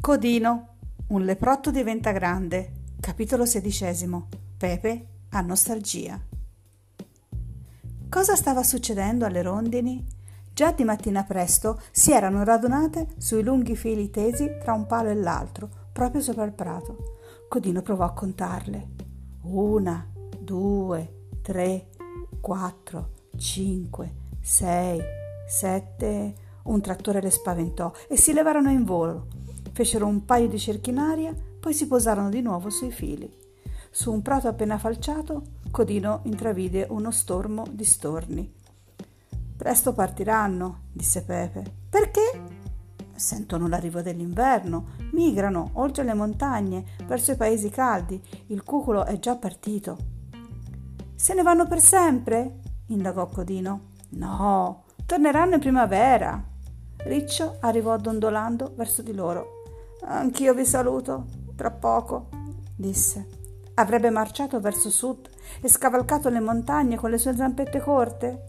Codino, un leprotto diventa grande, capitolo 16. Pepe ha nostalgia. Cosa stava succedendo alle rondini? Già di mattina presto si erano radunate sui lunghi fili tesi tra un palo e l'altro, proprio sopra il prato. Codino provò a contarle. 1, 2, 3, 4, 5, 6, 7... Un trattore le spaventò e si levarono in volo. Fecero un paio di cerchi in aria, poi si posarono di nuovo sui fili. Su un prato appena falciato, Codino intravide uno stormo di storni. «Presto partiranno», disse Pepe. «Perché?» «Sentono l'arrivo dell'inverno. Migrano oltre le montagne, verso i paesi caldi. Il cuculo è già partito». «Se ne vanno per sempre?» indagò Codino. «No, torneranno in primavera». Riccio arrivò dondolando verso di loro. «Anch'io vi saluto, tra poco», disse. Avrebbe marciato verso sud e scavalcato le montagne con le sue zampette corte?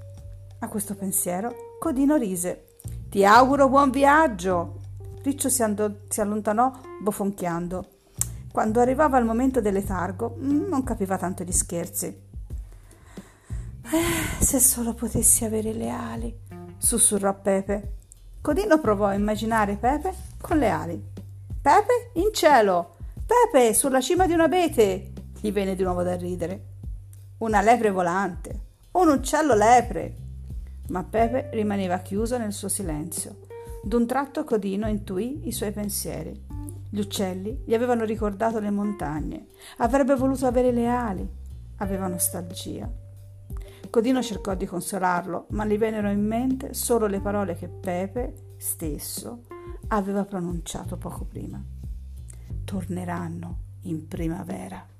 A questo pensiero Codino rise. «Ti auguro buon viaggio!» Riccio si allontanò bofonchiando. Quando arrivava il momento del letargo non capiva tanto gli scherzi. «Se solo potessi avere le ali!» sussurrò Pepe. Codino provò a immaginare Pepe con le ali. «Pepe in cielo! Pepe sulla cima di un abete!» Gli venne di nuovo da ridere. Una lepre volante, un uccello lepre. Ma Pepe rimaneva chiuso nel suo silenzio. D'un tratto Codino intuì i suoi pensieri. Gli uccelli gli avevano ricordato le montagne. Avrebbe voluto avere le ali. Aveva nostalgia. Codino cercò di consolarlo, ma gli vennero in mente solo le parole che Pepe stesso aveva pronunciato poco prima. Torneranno in primavera.